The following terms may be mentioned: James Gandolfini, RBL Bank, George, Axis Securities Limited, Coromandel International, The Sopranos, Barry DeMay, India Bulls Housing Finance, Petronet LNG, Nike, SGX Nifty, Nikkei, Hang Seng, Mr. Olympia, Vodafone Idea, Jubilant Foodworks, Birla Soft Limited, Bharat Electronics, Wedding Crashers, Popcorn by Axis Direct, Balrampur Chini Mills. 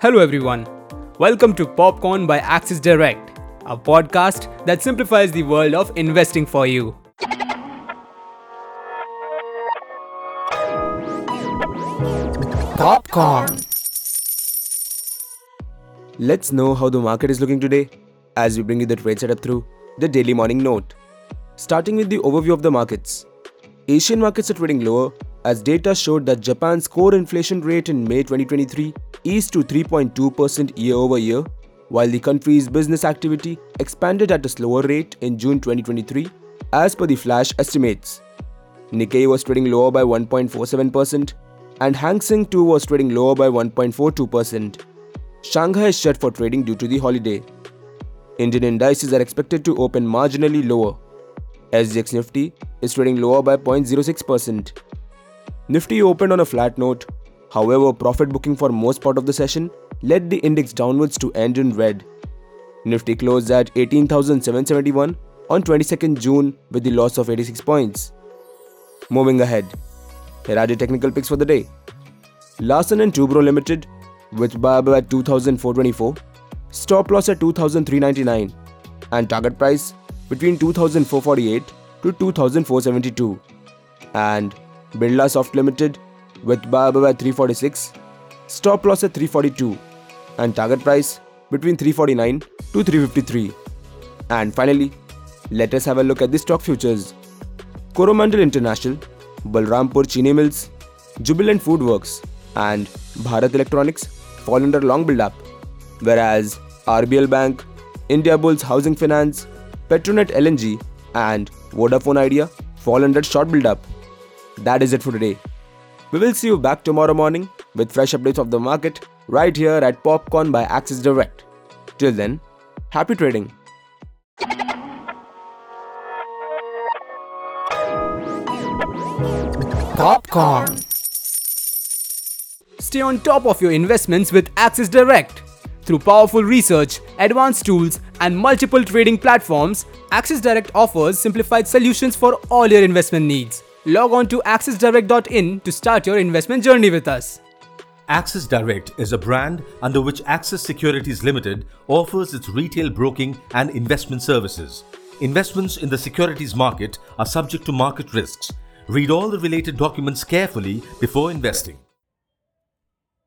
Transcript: Hello everyone, welcome to Popcorn by Axis Direct, a podcast that simplifies the world of investing for you. Popcorn. Let's know how the market is looking today as we bring you the trade setup through the daily morning note. Starting with the overview of the markets. Asian markets are trading lower as data showed that Japan's core inflation rate in May 2023 eased to 3.2% year-over-year, while the country's business activity expanded at a slower rate in June 2023, as per the flash estimates. Nikkei was trading lower by 1.47% and Hang Seng too was trading lower by 1.42%. Shanghai is shut for trading due to the holiday. Indian indices are expected to open marginally lower. SGX Nifty is trading lower by 0.06%. Nifty opened on a flat note, however profit booking for most part of the session led the index downwards to end in red. Nifty closed at 18,771 on 22nd June with the loss of 86 points. Moving ahead, here are the technical picks for the day. Larsen & Toubro Limited with buy at 2,424, stop loss at 2,399 and target price between 2,448 to 2,472. And Birla Soft Limited with buy above at 346, stop loss at 342 and target price between 349 to 353. And finally, let us have a look at the stock futures. Coromandel International, Balrampur Chini Mills, Jubilant Foodworks and Bharat Electronics fall under long build-up, whereas RBL Bank, India Bulls Housing Finance, Petronet LNG and Vodafone Idea fall under short build-up. That is it for today. We will see you back tomorrow morning with fresh updates of the market right here at Popcorn by Axis Direct. Till then, happy trading. Popcorn. Stay on top of your investments with Axis Direct. Through powerful research, advanced tools, and multiple trading platforms, Axis Direct offers simplified solutions for all your investment needs. Log on to axisdirect.in to start your investment journey with us. Axis Direct is a brand under which Axis Securities Limited offers its retail broking and investment services. Investments in the securities market are subject to market risks. Read all the related documents carefully before investing.